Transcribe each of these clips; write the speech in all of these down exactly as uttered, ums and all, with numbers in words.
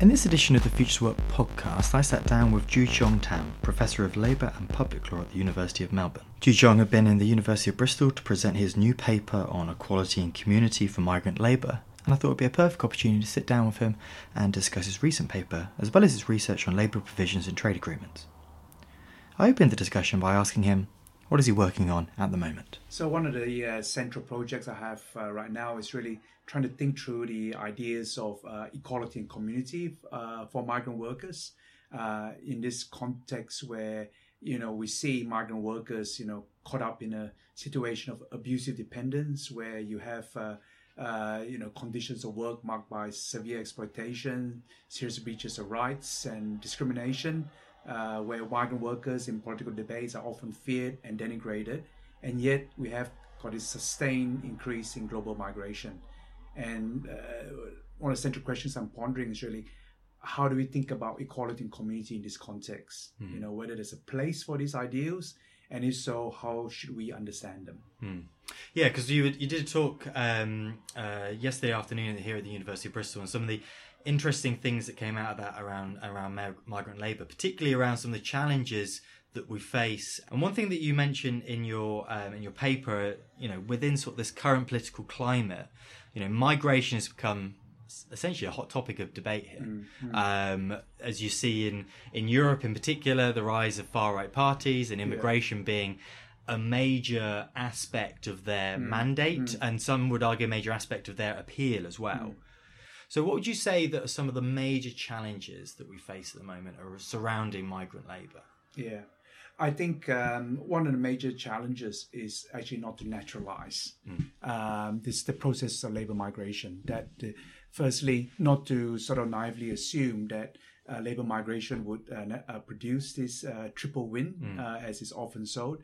In this edition of the Futures of Work podcast, I sat down with Joo-Cheong Tham, Professor of Labour and Public Law at the University of Melbourne. Joo-Cheong had been in the University of Bristol to present his new paper on equality and community for migrant labour, and I thought it would be a perfect opportunity to sit down with him and discuss his recent paper, as well as his research on labour provisions in trade agreements. I opened the discussion by asking him, what is he working on at the moment? So one of the uh, central projects I have uh, right now is really trying to think through the ideas of uh, equality and community uh, for migrant workers uh, in this context where, you know, we see migrant workers, you know, caught up in a situation of abusive dependence where you have, uh, uh, you know, conditions of work marked by severe exploitation, serious breaches of rights and discrimination. Uh, where migrant workers in political debates are often feared and denigrated, and yet we have got a sustained increase in global migration. And uh, one of the central questions I'm pondering is really, how do we think about equality and community in this context? Mm. You know, whether there's a place for these ideals, and if so, how should we understand them? Mm. Yeah, because you you did a talk um, uh, yesterday afternoon here at the University of Bristol, and some of the interesting things that came out of that around around migrant labour, particularly around some of the challenges that we face. And one thing that you mentioned in your um, in your paper, you know, within sort of this current political climate, you know, migration has become essentially a hot topic of debate here. Mm-hmm. Um, as you see in in Europe in particular, the rise of far right parties and immigration yeah. being a major aspect of their mm-hmm. mandate, mm-hmm. and some would argue a major aspect of their appeal as well. Mm-hmm. So what would you say that are some of the major challenges that we face at the moment are surrounding migrant labour? Yeah, I think um, one of the major challenges is actually not to naturalise. Mm. Um, this the process of labour migration. That uh, firstly, not to sort of naively assume that uh, labour migration would uh, uh, produce this uh, triple win, mm. uh, as is often sold.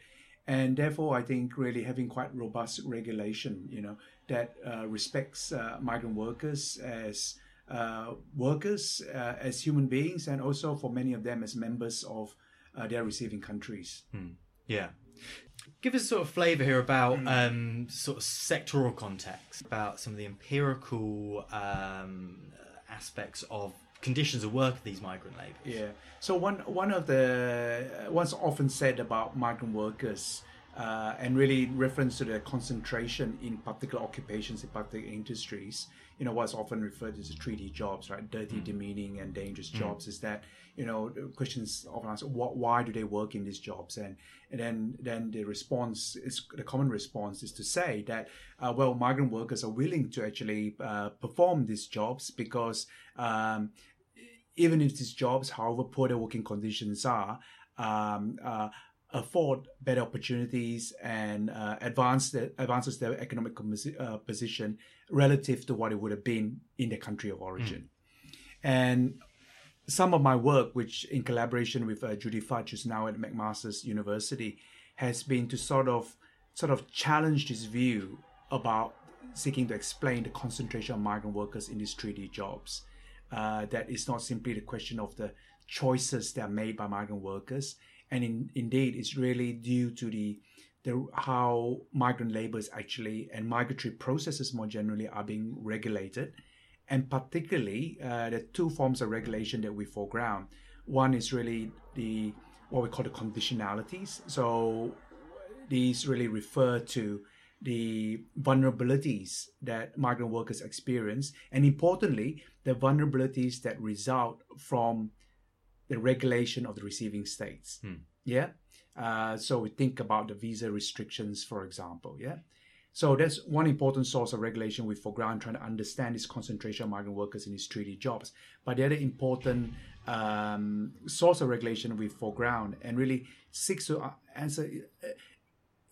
And therefore, I think really having quite robust regulation, you know, that uh, respects uh, migrant workers as uh, workers, uh, as human beings, and also for many of them as members of uh, their receiving countries. Mm. Yeah. Give us a sort of flavour here about um, sort of sectoral context, about some of the empirical um, aspects of conditions of work of these migrant labourers. Yeah. So one one of the what's often said about migrant workers, uh, and really reference to their concentration in particular occupations, in particular industries, you know, what's often referred to as three D jobs, right? Dirty, mm. demeaning, and dangerous mm. jobs. Is that, you know, questions often asked, what, why do they work in these jobs? And and then then the response is the common response is to say that uh, well, migrant workers are willing to actually uh, perform these jobs because. Um, Even if these jobs, however poor their working conditions are, um, uh, afford better opportunities and uh, advance the, advances their economic composi- uh, position relative to what it would have been in their country of origin. Mm. And some of my work, which in collaboration with uh, Judy Fudge, who's now at McMaster's University, has been to sort of sort of challenge this view about seeking to explain the concentration of migrant workers in these three D jobs. Uh, that it's not simply the question of the choices that are made by migrant workers, and in, indeed it's really due to the, the how migrant labours actually and migratory processes more generally are being regulated, and particularly uh, the two forms of regulation that we foreground. One is really the what we call the conditionalities. So these really refer to the vulnerabilities that migrant workers experience, and importantly, the vulnerabilities that result from the regulation of the receiving states. Hmm. Yeah. Uh, so we think about the visa restrictions, for example. Yeah. So that's one important source of regulation we foreground, trying to understand this concentration of migrant workers in these three D jobs. But the other important um, source of regulation we foreground and really seeks to answer. Uh,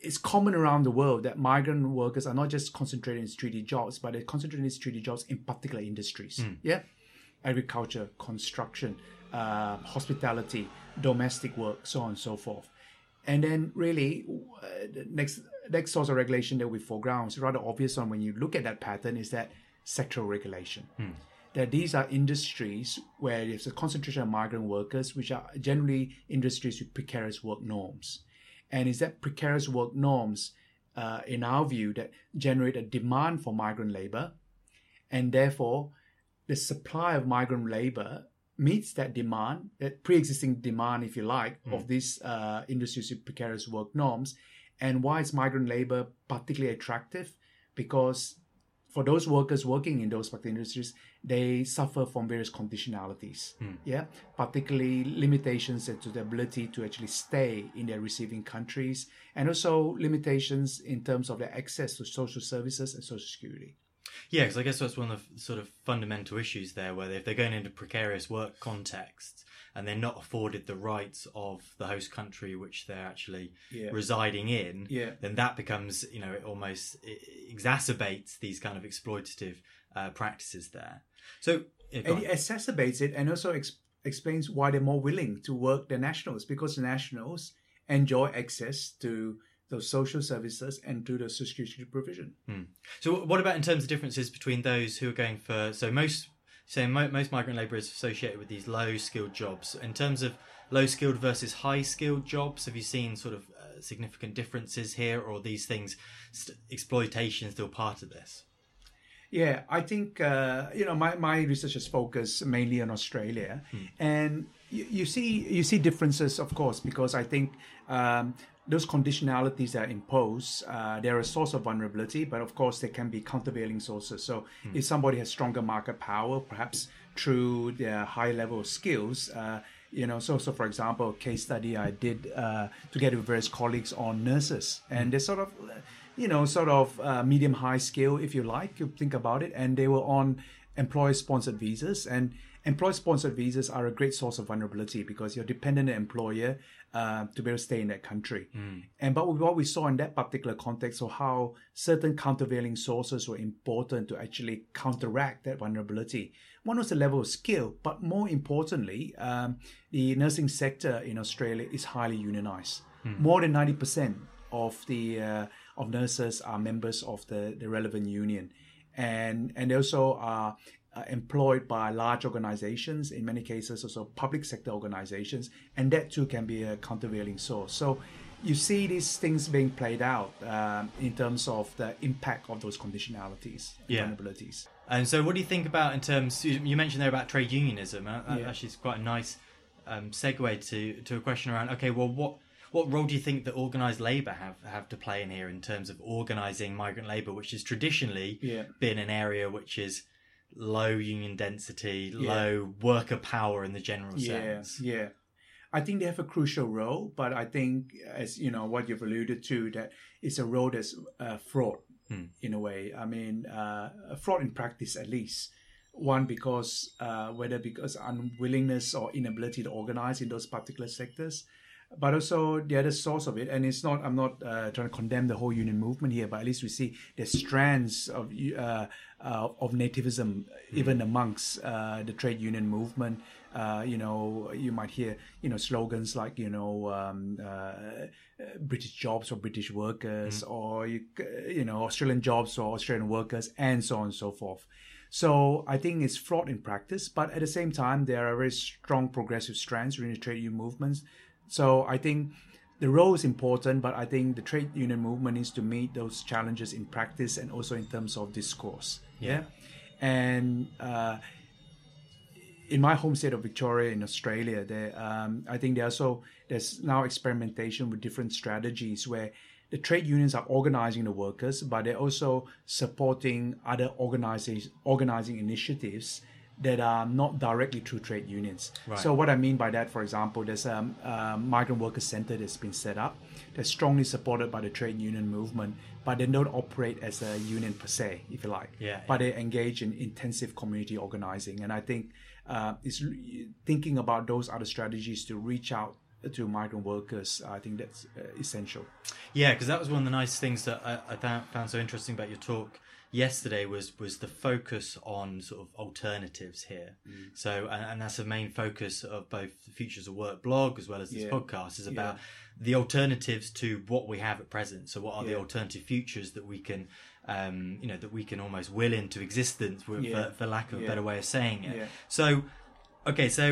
It's common around the world that migrant workers are not just concentrated in three D jobs, but they're concentrated in three D jobs in particular industries. Mm. Yeah, agriculture, construction, uh, hospitality, domestic work, so on and so forth. And then really, uh, the next next source of regulation that we foreground is rather obvious on when you look at that pattern is that sectoral regulation. Mm. That these are industries where there's a concentration of migrant workers, which are generally industries with precarious work norms. And is that precarious work norms, uh, in our view, that generate a demand for migrant labour, and therefore the supply of migrant labour meets that demand, that pre-existing demand, if you like, mm. of these uh, industries with precarious work norms. And why is migrant labour particularly attractive? Because for those workers working in those particular industries, they suffer from various conditionalities, mm. yeah, particularly limitations to the ability to actually stay in their receiving countries, and also limitations in terms of their access to social services and social security. Yeah, because I guess that's one of the sort of fundamental issues there, where if they're going into precarious work contexts and they're not afforded the rights of the host country which they're actually yeah. residing in, yeah. then that becomes, you know, it almost it exacerbates these kind of exploitative uh, practices there. So yeah, and it exacerbates it and also ex- explains why they're more willing to work than nationals, because nationals enjoy access to those social services and to the social security provision. Mm. So what about in terms of differences between those who are going for, so most so mo- most migrant labour is associated with these low-skilled jobs. In terms of low-skilled versus high-skilled jobs, have you seen sort of uh, significant differences here, or are these things, st- exploitation still part of this? Yeah, I think, uh, you know, my, my research is focused mainly on Australia. Mm. And you, you see you see differences, of course, because I think um, those conditionalities that are imposed, uh, they're a source of vulnerability, but of course, they can be countervailing sources. So mm. if somebody has stronger market power, perhaps through their high level of skills, uh, you know, so, so for example, a case study I did uh, together with various colleagues on nurses, and mm. they're sort of... you know, sort of uh, medium high scale, if you like, you think about it. And they were on employer-sponsored visas. And employer-sponsored visas are a great source of vulnerability because you're dependent on an employer uh, to be able to stay in that country. Mm. And but what we saw in that particular context was how certain countervailing sources were important to actually counteract that vulnerability. One was the level of skill, but more importantly, um, the nursing sector in Australia is highly unionised. Mm. More than ninety percent of the... Uh, of nurses are members of the, the relevant union, and and they also are uh, employed by large organizations, in many cases also public sector organizations, and that too can be a countervailing source. So you see these things being played out um, in terms of the impact of those conditionalities and yeah. vulnerabilities. And so what do you think about in terms, you mentioned there about trade unionism, uh, that yeah. actually is quite a nice um, segue to, to a question around, okay, well what What role do you think that organised labour have, have to play in here in terms of organising migrant labour, which has traditionally yeah. been an area which is low union density, yeah. low worker power in the general yeah. sense? Yeah, I think they have a crucial role, but I think, as you know, what you've alluded to, that it's a role that's uh, fraught hmm. in a way. I mean, uh, fraught in practice at least. One, because uh, whether because unwillingness or inability to organise in those particular sectors, but also the other source of it, and it's not, I'm not uh, trying to condemn the whole union movement here, but at least we see the strands of uh, uh, of nativism, mm. even amongst uh, the trade union movement. Uh, you know, you might hear, you know, slogans like, you know, um, uh, British jobs for British workers, mm. or, you, you know, Australian jobs for Australian workers, and so on and so forth. So I think it's fraught in practice, but at the same time, there are very strong progressive strands within the trade union movements. So I think the role is important, but I think the trade union movement needs to meet those challenges in practice and also in terms of discourse. Yeah. yeah? And uh, in my home state of Victoria in Australia, there, um, I think there also there's now experimentation with different strategies where the trade unions are organising the workers, but they're also supporting other organizing organising initiatives that are not directly through trade unions. Right. So what I mean by that, for example, there's a, a migrant worker centre that's been set up that's strongly supported by the trade union movement, but they don't operate as a union per se, if you like. Yeah, but yeah. they engage in intensive community organising. And I think uh, it's re- thinking about those other strategies to reach out to migrant workers, I think that's uh, essential. Yeah, because that was one of the nice things that I, I th- found so interesting about your talk yesterday was was the focus on sort of alternatives here. Mm. So, and, and that's the main focus of both the Futures of Work blog as well as this yeah. podcast is about yeah. the alternatives to what we have at present. So, what are yeah. the alternative futures that we can, um, you know, that we can almost will into existence, for, yeah. for, for lack of yeah. a better way of saying it. Yeah. So, okay, so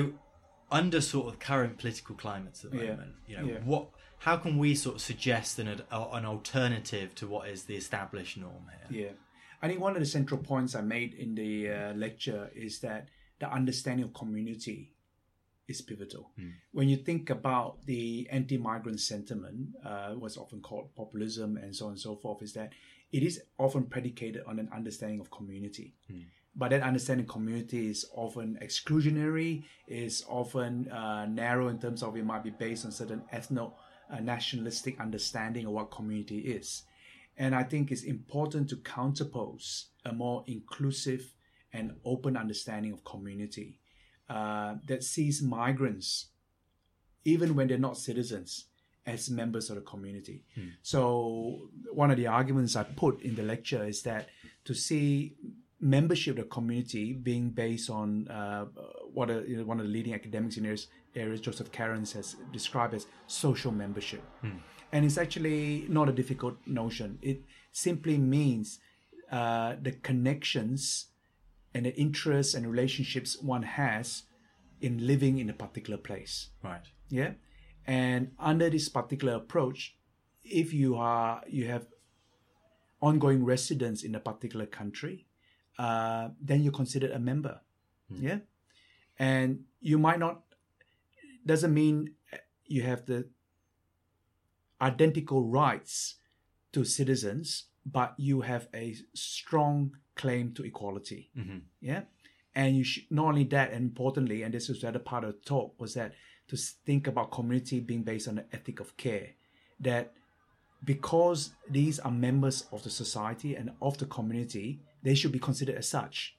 under sort of current political climates at the yeah. moment, you know, yeah. what, how can we sort of suggest an an alternative to what is the established norm here? Yeah. I think one of the central points I made in the uh, lecture is that the understanding of community is pivotal. Mm. When you think about the anti-migrant sentiment, uh, what's often called populism and so on and so forth, is that it is often predicated on an understanding of community. Mm. But that understanding of community is often exclusionary, is often uh, narrow in terms of it might be based on certain ethno-nationalistic uh, understanding of what community is. And I think it's important to counterpose a more inclusive and open understanding of community uh, that sees migrants, even when they're not citizens, as members of the community. Hmm. So one of the arguments I put in the lecture is that to see membership of the community being based on uh, what a, you know, one of the leading academics in areas, areas Joseph Carens has described as social membership. Hmm. And it's actually not a difficult notion. It simply means uh, the connections and the interests and relationships one has in living in a particular place. Right. Yeah. And under this particular approach, if you are you have ongoing residence in a particular country, uh, then you're considered a member. Mm. Yeah. And you might not, doesn't mean you have the identical rights to citizens, but you have a strong claim to equality. Mm-hmm. Yeah. And you should, not only that, and importantly, and this was the other part of the talk, was that to think about community being based on the ethic of care, that because these are members of the society and of the community, they should be considered as such.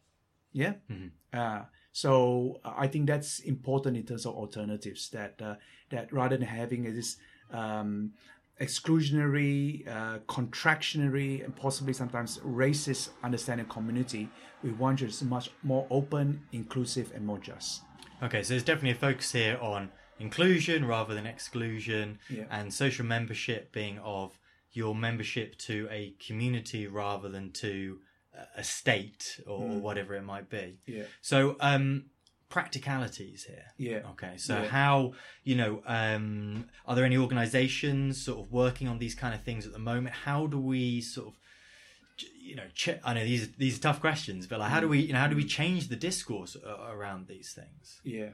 Yeah. Mm-hmm. Uh, so I think that's important in terms of alternatives, that uh, that rather than having this Um, exclusionary, uh, contractionary, and possibly sometimes racist understanding of community, we want to be much more open, inclusive, and more just. Okay, so there's definitely a focus here on inclusion rather than exclusion, yeah. and social membership being of your membership to a community rather than to a state or mm. whatever it might be. Yeah. So, um, practicalities here. Yeah. Okay. So yeah. how, you know, um, are there any organisations sort of working on these kind of things at the moment? How do we sort of, you know, ch- I know these these are tough questions, but like, how do we, you know, how do we change the discourse uh, around these things? Yeah.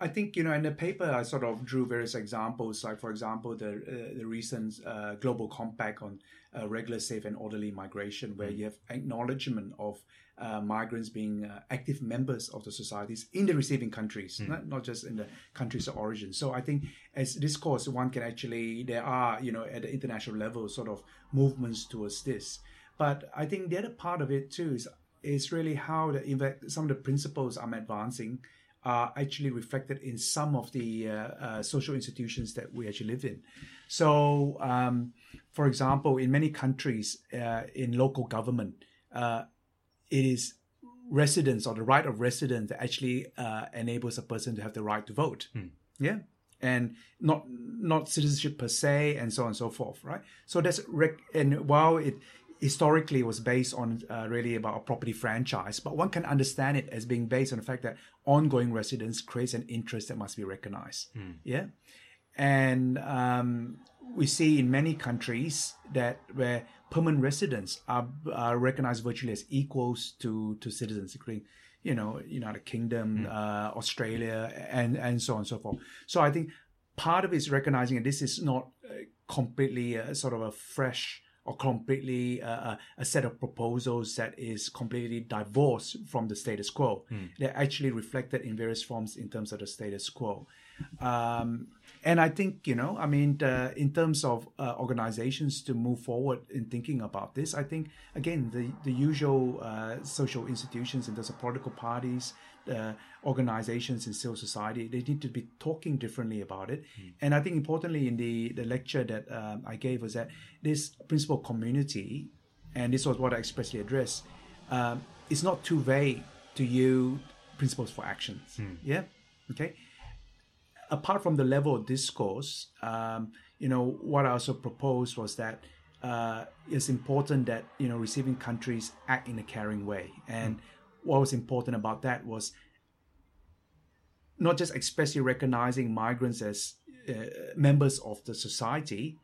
I think, you know, in the paper I sort of drew various examples, like for example the uh, the recent uh, global compact on uh, regular, safe, and orderly migration, where mm. you have acknowledgement of Uh, migrants being uh, active members of the societies in the receiving countries, mm. not, not just in the countries of origin. So I think as this course, one can actually, there are, you know, at the international level, sort of movements towards this. But I think the other part of it too is, is really how the, in fact, some of the principles I'm advancing are actually reflected in some of the uh, uh, social institutions that we actually live in. So, um, for example, in many countries, uh, in local government, uh, it is residence or the right of residence that actually uh, enables a person to have the right to vote. Mm. Yeah. And not not citizenship per se, and so on and so forth, right? So that's, rec- and while it historically was based on uh, really about a property franchise, but one can understand it as being based on the fact that ongoing residence creates an interest that must be recognized. Mm. Yeah. And um, we see in many countries that where permanent residents are, are recognized virtually as equals to, to citizens, including, you know, United Kingdom, mm. uh, Australia, and, and so on and so forth. So I think part of it is recognizing that this is not completely a, sort of a fresh or completely a, a set of proposals that is completely divorced from the status quo. Mm. They're actually reflected in various forms in terms of the status quo. Um, and I think, you know, I mean, uh, in terms of uh, organizations to move forward in thinking about this, I think, again, the, the usual uh, social institutions in terms of political parties, uh, organizations in civil society, they need to be talking differently about it. Mm. And I think importantly in the, the lecture that um, I gave was that this principle of community, and this was what I expressly addressed, um, it's not too vague to you principles for actions. Mm. Yeah. Okay. Apart from the level of discourse, um, you know, what I also proposed was that uh, it's important that, you know, receiving countries act in a caring way. And mm. what was important about that was not just expressly recognizing migrants as uh, members of the society,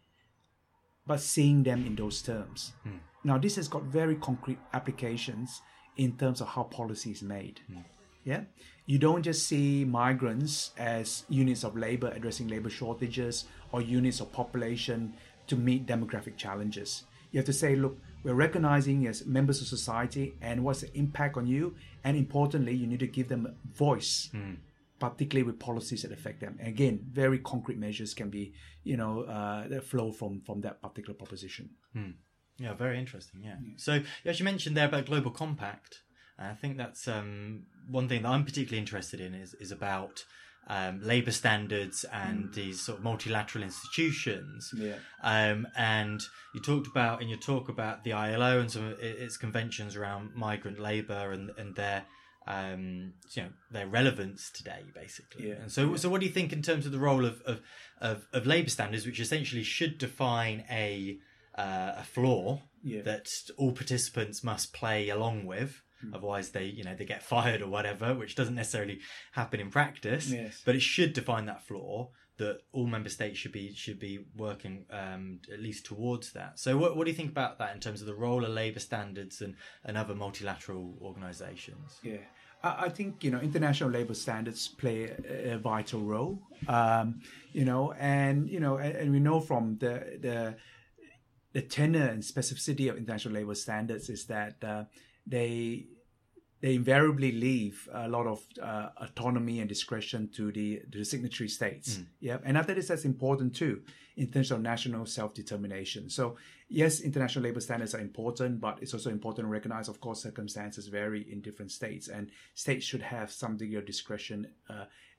but seeing them in those terms. Mm. Now, this has got very concrete applications in terms of how policy is made. Mm. Yeah, you don't just see migrants as units of labor addressing labor shortages or units of population to meet demographic challenges. You have to say, look, we're recognizing as members of society and what's the impact on you. And importantly, you need to give them a voice, mm. particularly with policies that affect them. And again, very concrete measures can be, you know, uh, that flow from, from that particular proposition. Mm. Yeah, very interesting. Yeah. yeah. So as you mentioned there about Global Compact, I think that's um, one thing that I'm particularly interested in is, is about um, labour standards and mm. these sort of multilateral institutions. Yeah. Um, and you talked about in your talk about the I L O and some of its conventions around migrant labour and, and their um, you know their relevance today, basically. Yeah. And so, yeah. so what do you think in terms of the role of of, of, of labour standards, which essentially should define a uh, a floor yeah. that all participants must play along with? Otherwise, they you know they get fired or whatever, which doesn't necessarily happen in practice. Yes. But it should define that flaw that all member states should be should be working um, at least towards that. So, what what do you think about that in terms of the role of labour standards and, and other multilateral organisations? Yeah, I, I think you know international labour standards play a, a vital role. Um, you know, and you know, and, and we know from the the the tenor and specificity of international labour standards is that. Uh, They they invariably leave a lot of uh, autonomy and discretion to the, to the signatory states. Mm. Yeah, and I think this is important too in terms of national self-determination. So yes, international labour standards are important, but it's also important to recognise, of course, circumstances vary in different states, and states should have some degree of discretion uh,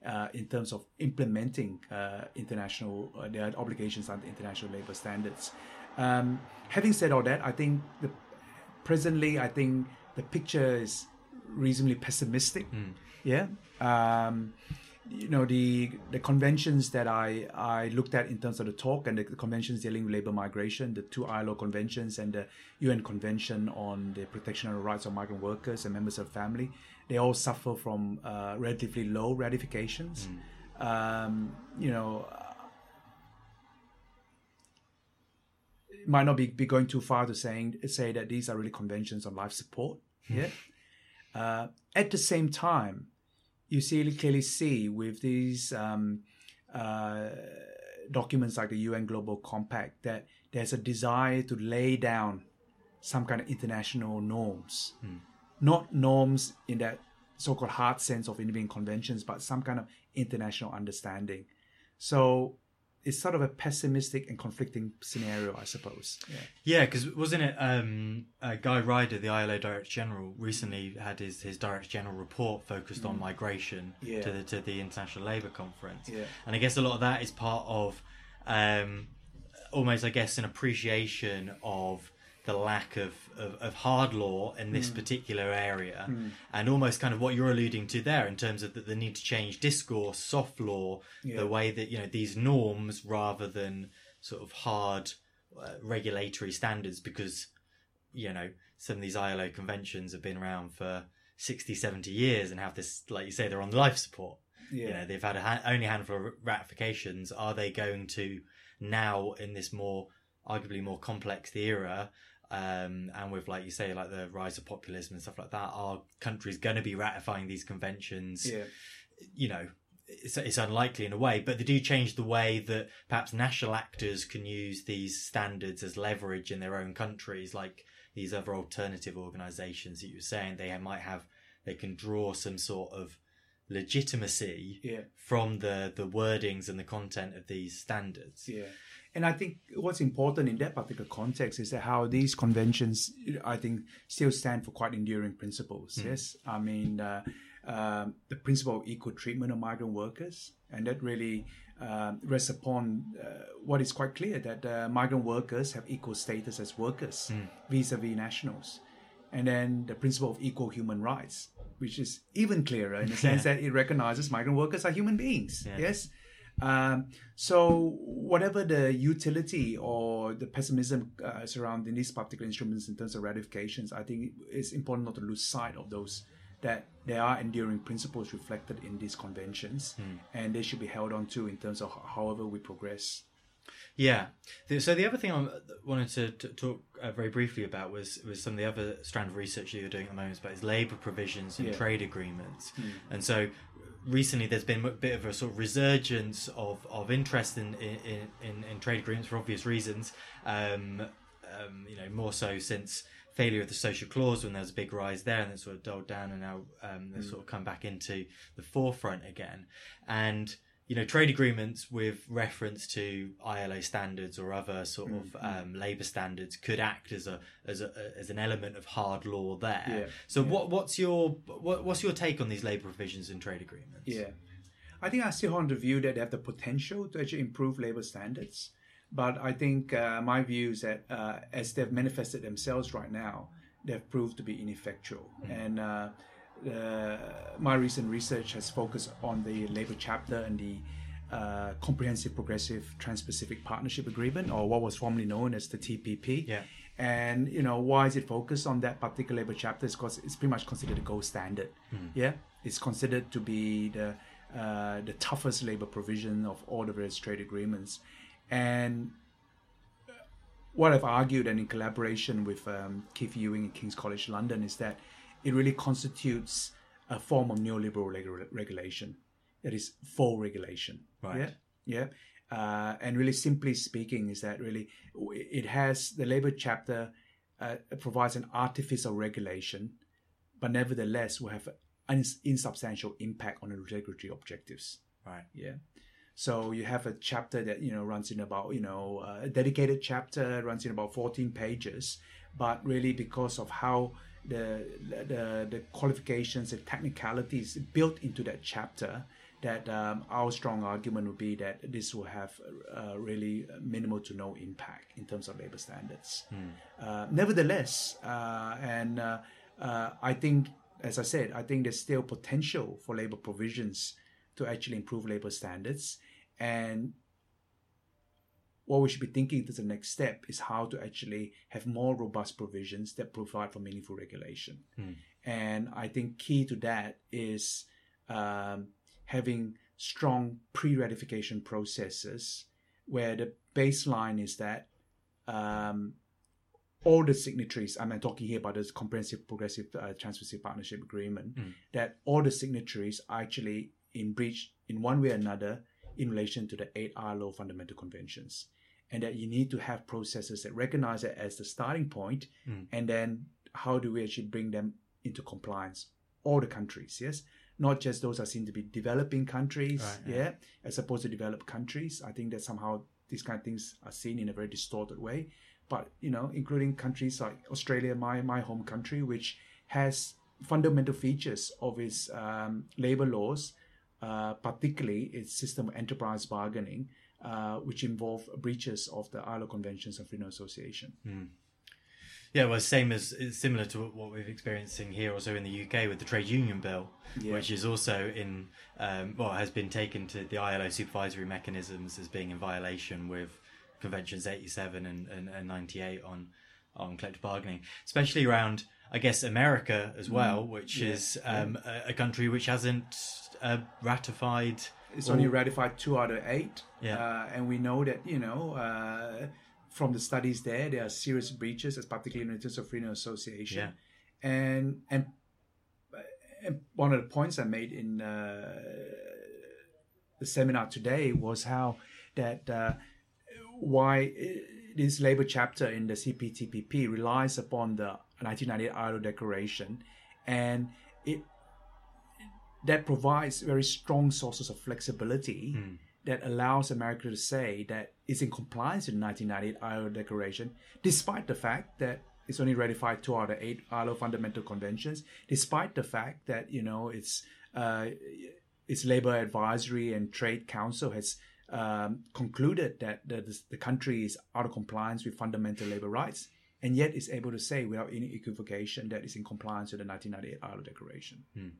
uh, in terms of implementing uh, international uh, their obligations under international labour standards. Um, having said all that, I think the Presently, I think the picture is reasonably pessimistic. Mm. Yeah, um, you know the the conventions that I, I looked at in terms of the talk and the, the conventions dealing with labour migration, the two I L O conventions and the U N Convention on the Protection of the Rights of Migrant Workers and Members of the Family, they all suffer from uh, relatively low ratifications. Mm. Um, you know. Might not be, be going too far to saying say that these are really conventions on life support. Yeah. uh, at the same time, you see clearly see with these um, uh, documents like the U N Global Compact that there's a desire to lay down some kind of international norms, mm. not norms in that so-called hard sense of being conventions, but some kind of international understanding. So. It's sort of a pessimistic and conflicting scenario, I suppose. Yeah, because yeah, wasn't it um, uh, Guy Ryder, the I L O Director General, recently had his, his Director General report focused mm. on migration yeah. to the to the International Labour Conference, yeah. and I guess a lot of that is part of um, almost, I guess, an appreciation of the lack of, of, of hard law in this mm. particular area, mm. and almost kind of what you're alluding to there in terms of the, the need to change discourse, soft law, yeah. the way that, you know, these norms rather than sort of hard uh, regulatory standards, because, you know, some of these I L O conventions have been around for sixty, seventy years and have this, like you say, they're on life support. Yeah. You know, they've had a ha- only a handful of ratifications. Are they going to now in this more, arguably more complex era, Um, and with, like you say, like the rise of populism and stuff like that, are countries going to be ratifying these conventions? Yeah. You know, it's, it's unlikely in a way, but they do change the way that perhaps national actors can use these standards as leverage in their own countries, like these other alternative organisations that you were saying. They might have, they can draw some sort of legitimacy yeah. from the, the wordings and the content of these standards. Yeah. And I think what's important in that particular context is that how these conventions, I think, still stand for quite enduring principles. Mm. Yes, I mean uh, uh, the principle of equal treatment of migrant workers, and that really uh, rests upon uh, what is quite clear that uh, migrant workers have equal status as workers mm. vis-a-vis nationals, and then the principle of equal human rights, which is even clearer in the sense yeah. that it recognises migrant workers are human beings. Yeah. Yes. Um, so whatever the utility or the pessimism uh, surrounding these particular instruments in terms of ratifications, I think it's important not to lose sight of those, that there are enduring principles reflected in these conventions mm. and they should be held on to in terms of however we progress. Yeah. So the other thing I wanted to t- talk uh, very briefly about was, was some of the other strand of research that you're doing at the moment, but it's labour provisions and yeah. trade agreements. Mm. And so recently there's been a bit of a sort of resurgence of, of interest in, in, in, in trade agreements for obvious reasons, um, um, you know, more so since failure of the social clause when there was a big rise there, and it sort of dulled down, and now um, they've mm. sort of come back into the forefront again. And you know, trade agreements with reference to I L O standards or other sort of mm-hmm. um, labour standards could act as a as a as an element of hard law there. Yeah. So yeah. what what's your what, what's your take on these labour provisions in trade agreements? Yeah, I think I still hold the view that they have the potential to actually improve labour standards, but I think uh, my view is that uh, as they've manifested themselves right now, they've proved to be ineffectual. Mm-hmm. And Uh, Uh, my recent research has focused on the Labour chapter and the uh, Comprehensive Progressive Trans-Pacific Partnership Agreement, or what was formerly known as the T P P. Yeah. And, you know, why is it focused on that particular Labour chapter? It's because it's pretty much considered the gold standard. Mm. Yeah. It's considered to be the uh, the toughest labour provision of all the various trade agreements. And what I've argued, and in collaboration with um, Keith Ewing at King's College London, is that it really constitutes a form of neoliberal reg- regulation. It is full regulation. Right. Yeah. Yeah. Uh, and really, simply speaking, is that really it has the Labour chapter uh, provides an artificial regulation, but nevertheless will have an insubstantial impact on the regulatory objectives. Right. Yeah. So you have a chapter that, you know, runs in about, you know, a dedicated chapter runs in about fourteen pages, but really because of how The, the the qualifications, the technicalities built into that chapter, that um, our strong argument would be that this will have uh, really minimal to no impact in terms of labour standards. Mm. Uh, nevertheless, uh, and uh, uh, I think, as I said, I think there's still potential for labour provisions to actually improve labour standards. And what we should be thinking as the next step is how to actually have more robust provisions that provide for meaningful regulation. Mm. And I think key to that is um, having strong pre-ratification processes where the baseline is that um, all the signatories, I'm talking here about this Comprehensive Progressive uh, Trans-Pacific Partnership Agreement, mm. that all the signatories are actually in breach in one way or another in relation to the eight I L O fundamental conventions. And that you need to have processes that recognize it as the starting point, mm. and then how do we actually bring them into compliance? All the countries, yes? Not just those that seem to be developing countries, right, yeah, yeah, as opposed to developed countries. I think that somehow these kind of things are seen in a very distorted way. But, you know, including countries like Australia, my, my home country, which has fundamental features of its um, labor laws, uh, particularly its system of enterprise bargaining, Uh, which involve breaches of the I L O Conventions on Freedom of Association. Mm. Yeah, well, same as similar to what we're experiencing here, also in the U K with the trade union bill, yeah. which is also in um, well has been taken to the I L O supervisory mechanisms as being in violation with Conventions eighty-seven and, and, and ninety-eight on on collective bargaining, especially around, I guess, America as well, mm. which yeah. is um, yeah. a, a country which hasn't uh, ratified. It's only ratified two out of eight. Yeah. Uh, and we know that, you know, uh, from the studies there, there are serious breaches, as particularly in terms of freedom of association. Yeah. And, and and one of the points I made in uh, the seminar today was how that uh, why this labour chapter in the C P T P P relies upon the nineteen ninety-eight I L O Declaration, and it that provides very strong sources of flexibility mm. that allows America to say that it's in compliance with the nineteen ninety-eight I L O Declaration, despite the fact that it's only ratified two out of eight I L O fundamental conventions, despite the fact that, you know, its uh, its Labour Advisory and Trade Council has um, concluded that the, the country is out of compliance with fundamental labour rights, and yet is able to say without any equivocation that it's in compliance with the nineteen ninety-eight I L O Declaration. Mm.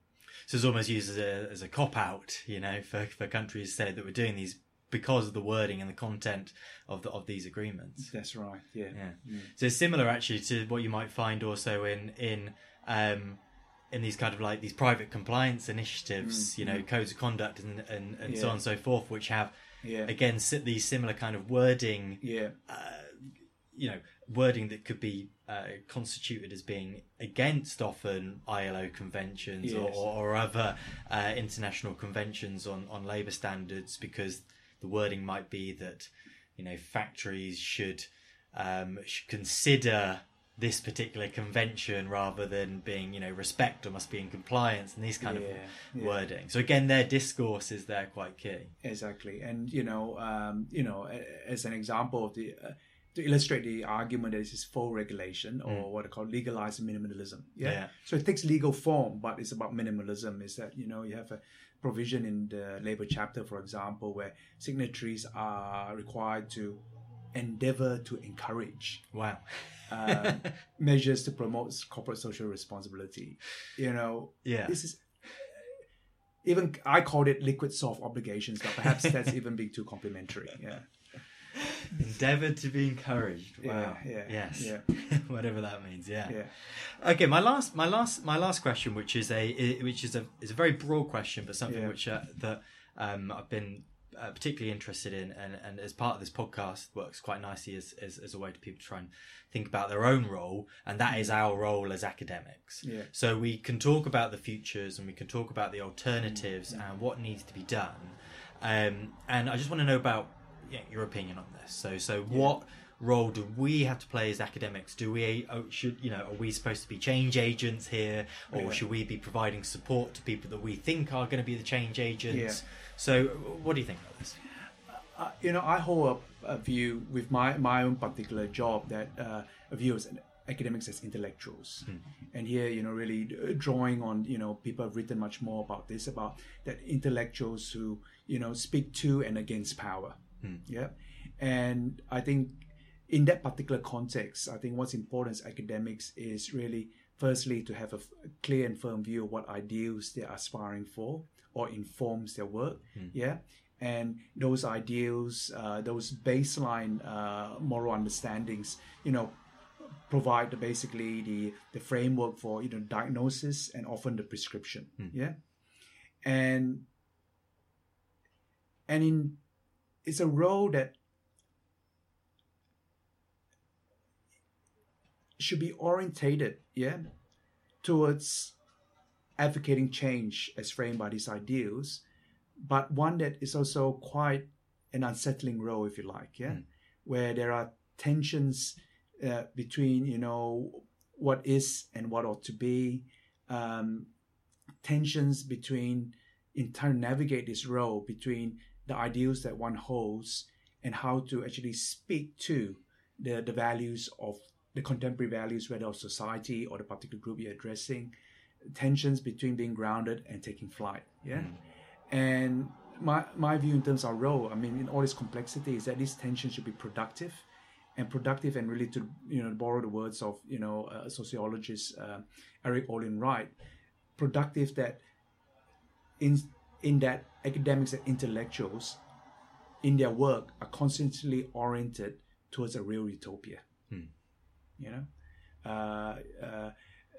So it's almost used as a as a cop-out, you know, for, for countries to say that we're doing these because of the wording and the content of the, of these agreements. That's right, yeah. yeah. yeah. So it's similar, actually, to what you might find also in in um, in these kind of like these private compliance initiatives, mm, you know, yeah. codes of conduct and, and, and yeah. so on and so forth, which have yeah. again, these similar kind of wording, yeah. uh, you know, wording that could be uh, constituted as being against often I L O conventions yes. or, or other uh, international conventions on, on labour standards, because the wording might be that, you know, factories should, um, should consider this particular convention rather than being, you know, respect or must be in compliance, and these kind yeah, of yeah. wording. So again, their discourse is there quite key. Exactly. And, you know, um, you know, as an example of the, uh, to illustrate the argument that this is full regulation or mm. what I call legalized minimalism. Yeah? yeah. So it takes legal form, but it's about minimalism. Is that, you know, you have a provision in the labor chapter, for example, where signatories are required to endeavor to encourage wow uh, measures to promote corporate social responsibility. You know, yeah, this is even, I called it liquid soft obligations, but perhaps that's even being too complimentary. Yeah, endeavor to be encouraged. Wow. Yeah, yeah, yes. Yeah. Whatever that means. Yeah. Yeah. Okay. My last, my last, my last question, which is a, which is a, is a very broad question, but something yeah. which uh, that um, I've been. Uh, particularly interested in, and, and as part of this podcast works quite nicely as, as as a way to people try and think about their own role, and that is our role as academics. Yeah. So we can talk about the futures, and we can talk about the alternatives mm-hmm. and what needs to be done. Um, and I just want to know about you know, your opinion on this. So so yeah. what role do we have to play as academics? Do we should you know are we supposed to be change agents here, or yeah. should we be providing support to people that we think are going to be the change agents? Yeah. So what do you think about this? Uh, you know, I hold a, a view with my, my own particular job that uh, a view as academics as intellectuals. Mm. And here, you know, really drawing on, you know, people have written much more about this, about that intellectuals who, you know, speak to and against power. Mm. Yeah. And I think in that particular context, I think what's important as academics is really, firstly, to have a f- clear and firm view of what ideals they're aspiring for, or informs their work, mm. yeah? And those ideals, uh, those baseline uh, moral understandings, you know, provide the, basically the, the framework for, you know, diagnosis and often the prescription, mm. yeah? And, and in, it's a role that should be orientated, yeah, towards advocating change as framed by these ideals, but one that is also quite an unsettling role, if you like, yeah, mm. where there are tensions uh, between, you know, what is and what ought to be, um, tensions between, in trying to navigate this role between the ideals that one holds and how to actually speak to the, the values of the contemporary values, whether of society or the particular group you're addressing. Tensions between being grounded and taking flight, yeah? Mm. And my my view in terms of our role, I mean, in all this complexity, is that these tensions should be productive, and productive and really to, you know, borrow the words of, you know, uh, sociologist uh, Eric Olin Wright, productive that in, in that academics and intellectuals in their work are constantly oriented towards a real utopia, mm. you know? Uh, uh,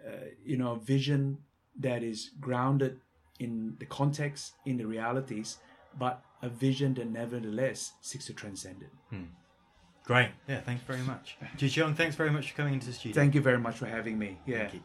Uh, you know, a vision that is grounded in the context, in the realities, but a vision that nevertheless seeks to transcend it. Hmm. Great. Yeah, thanks very much. Joo-Cheong, thanks very much for coming into the studio. Thank you very much for having me. Yeah. Thank you.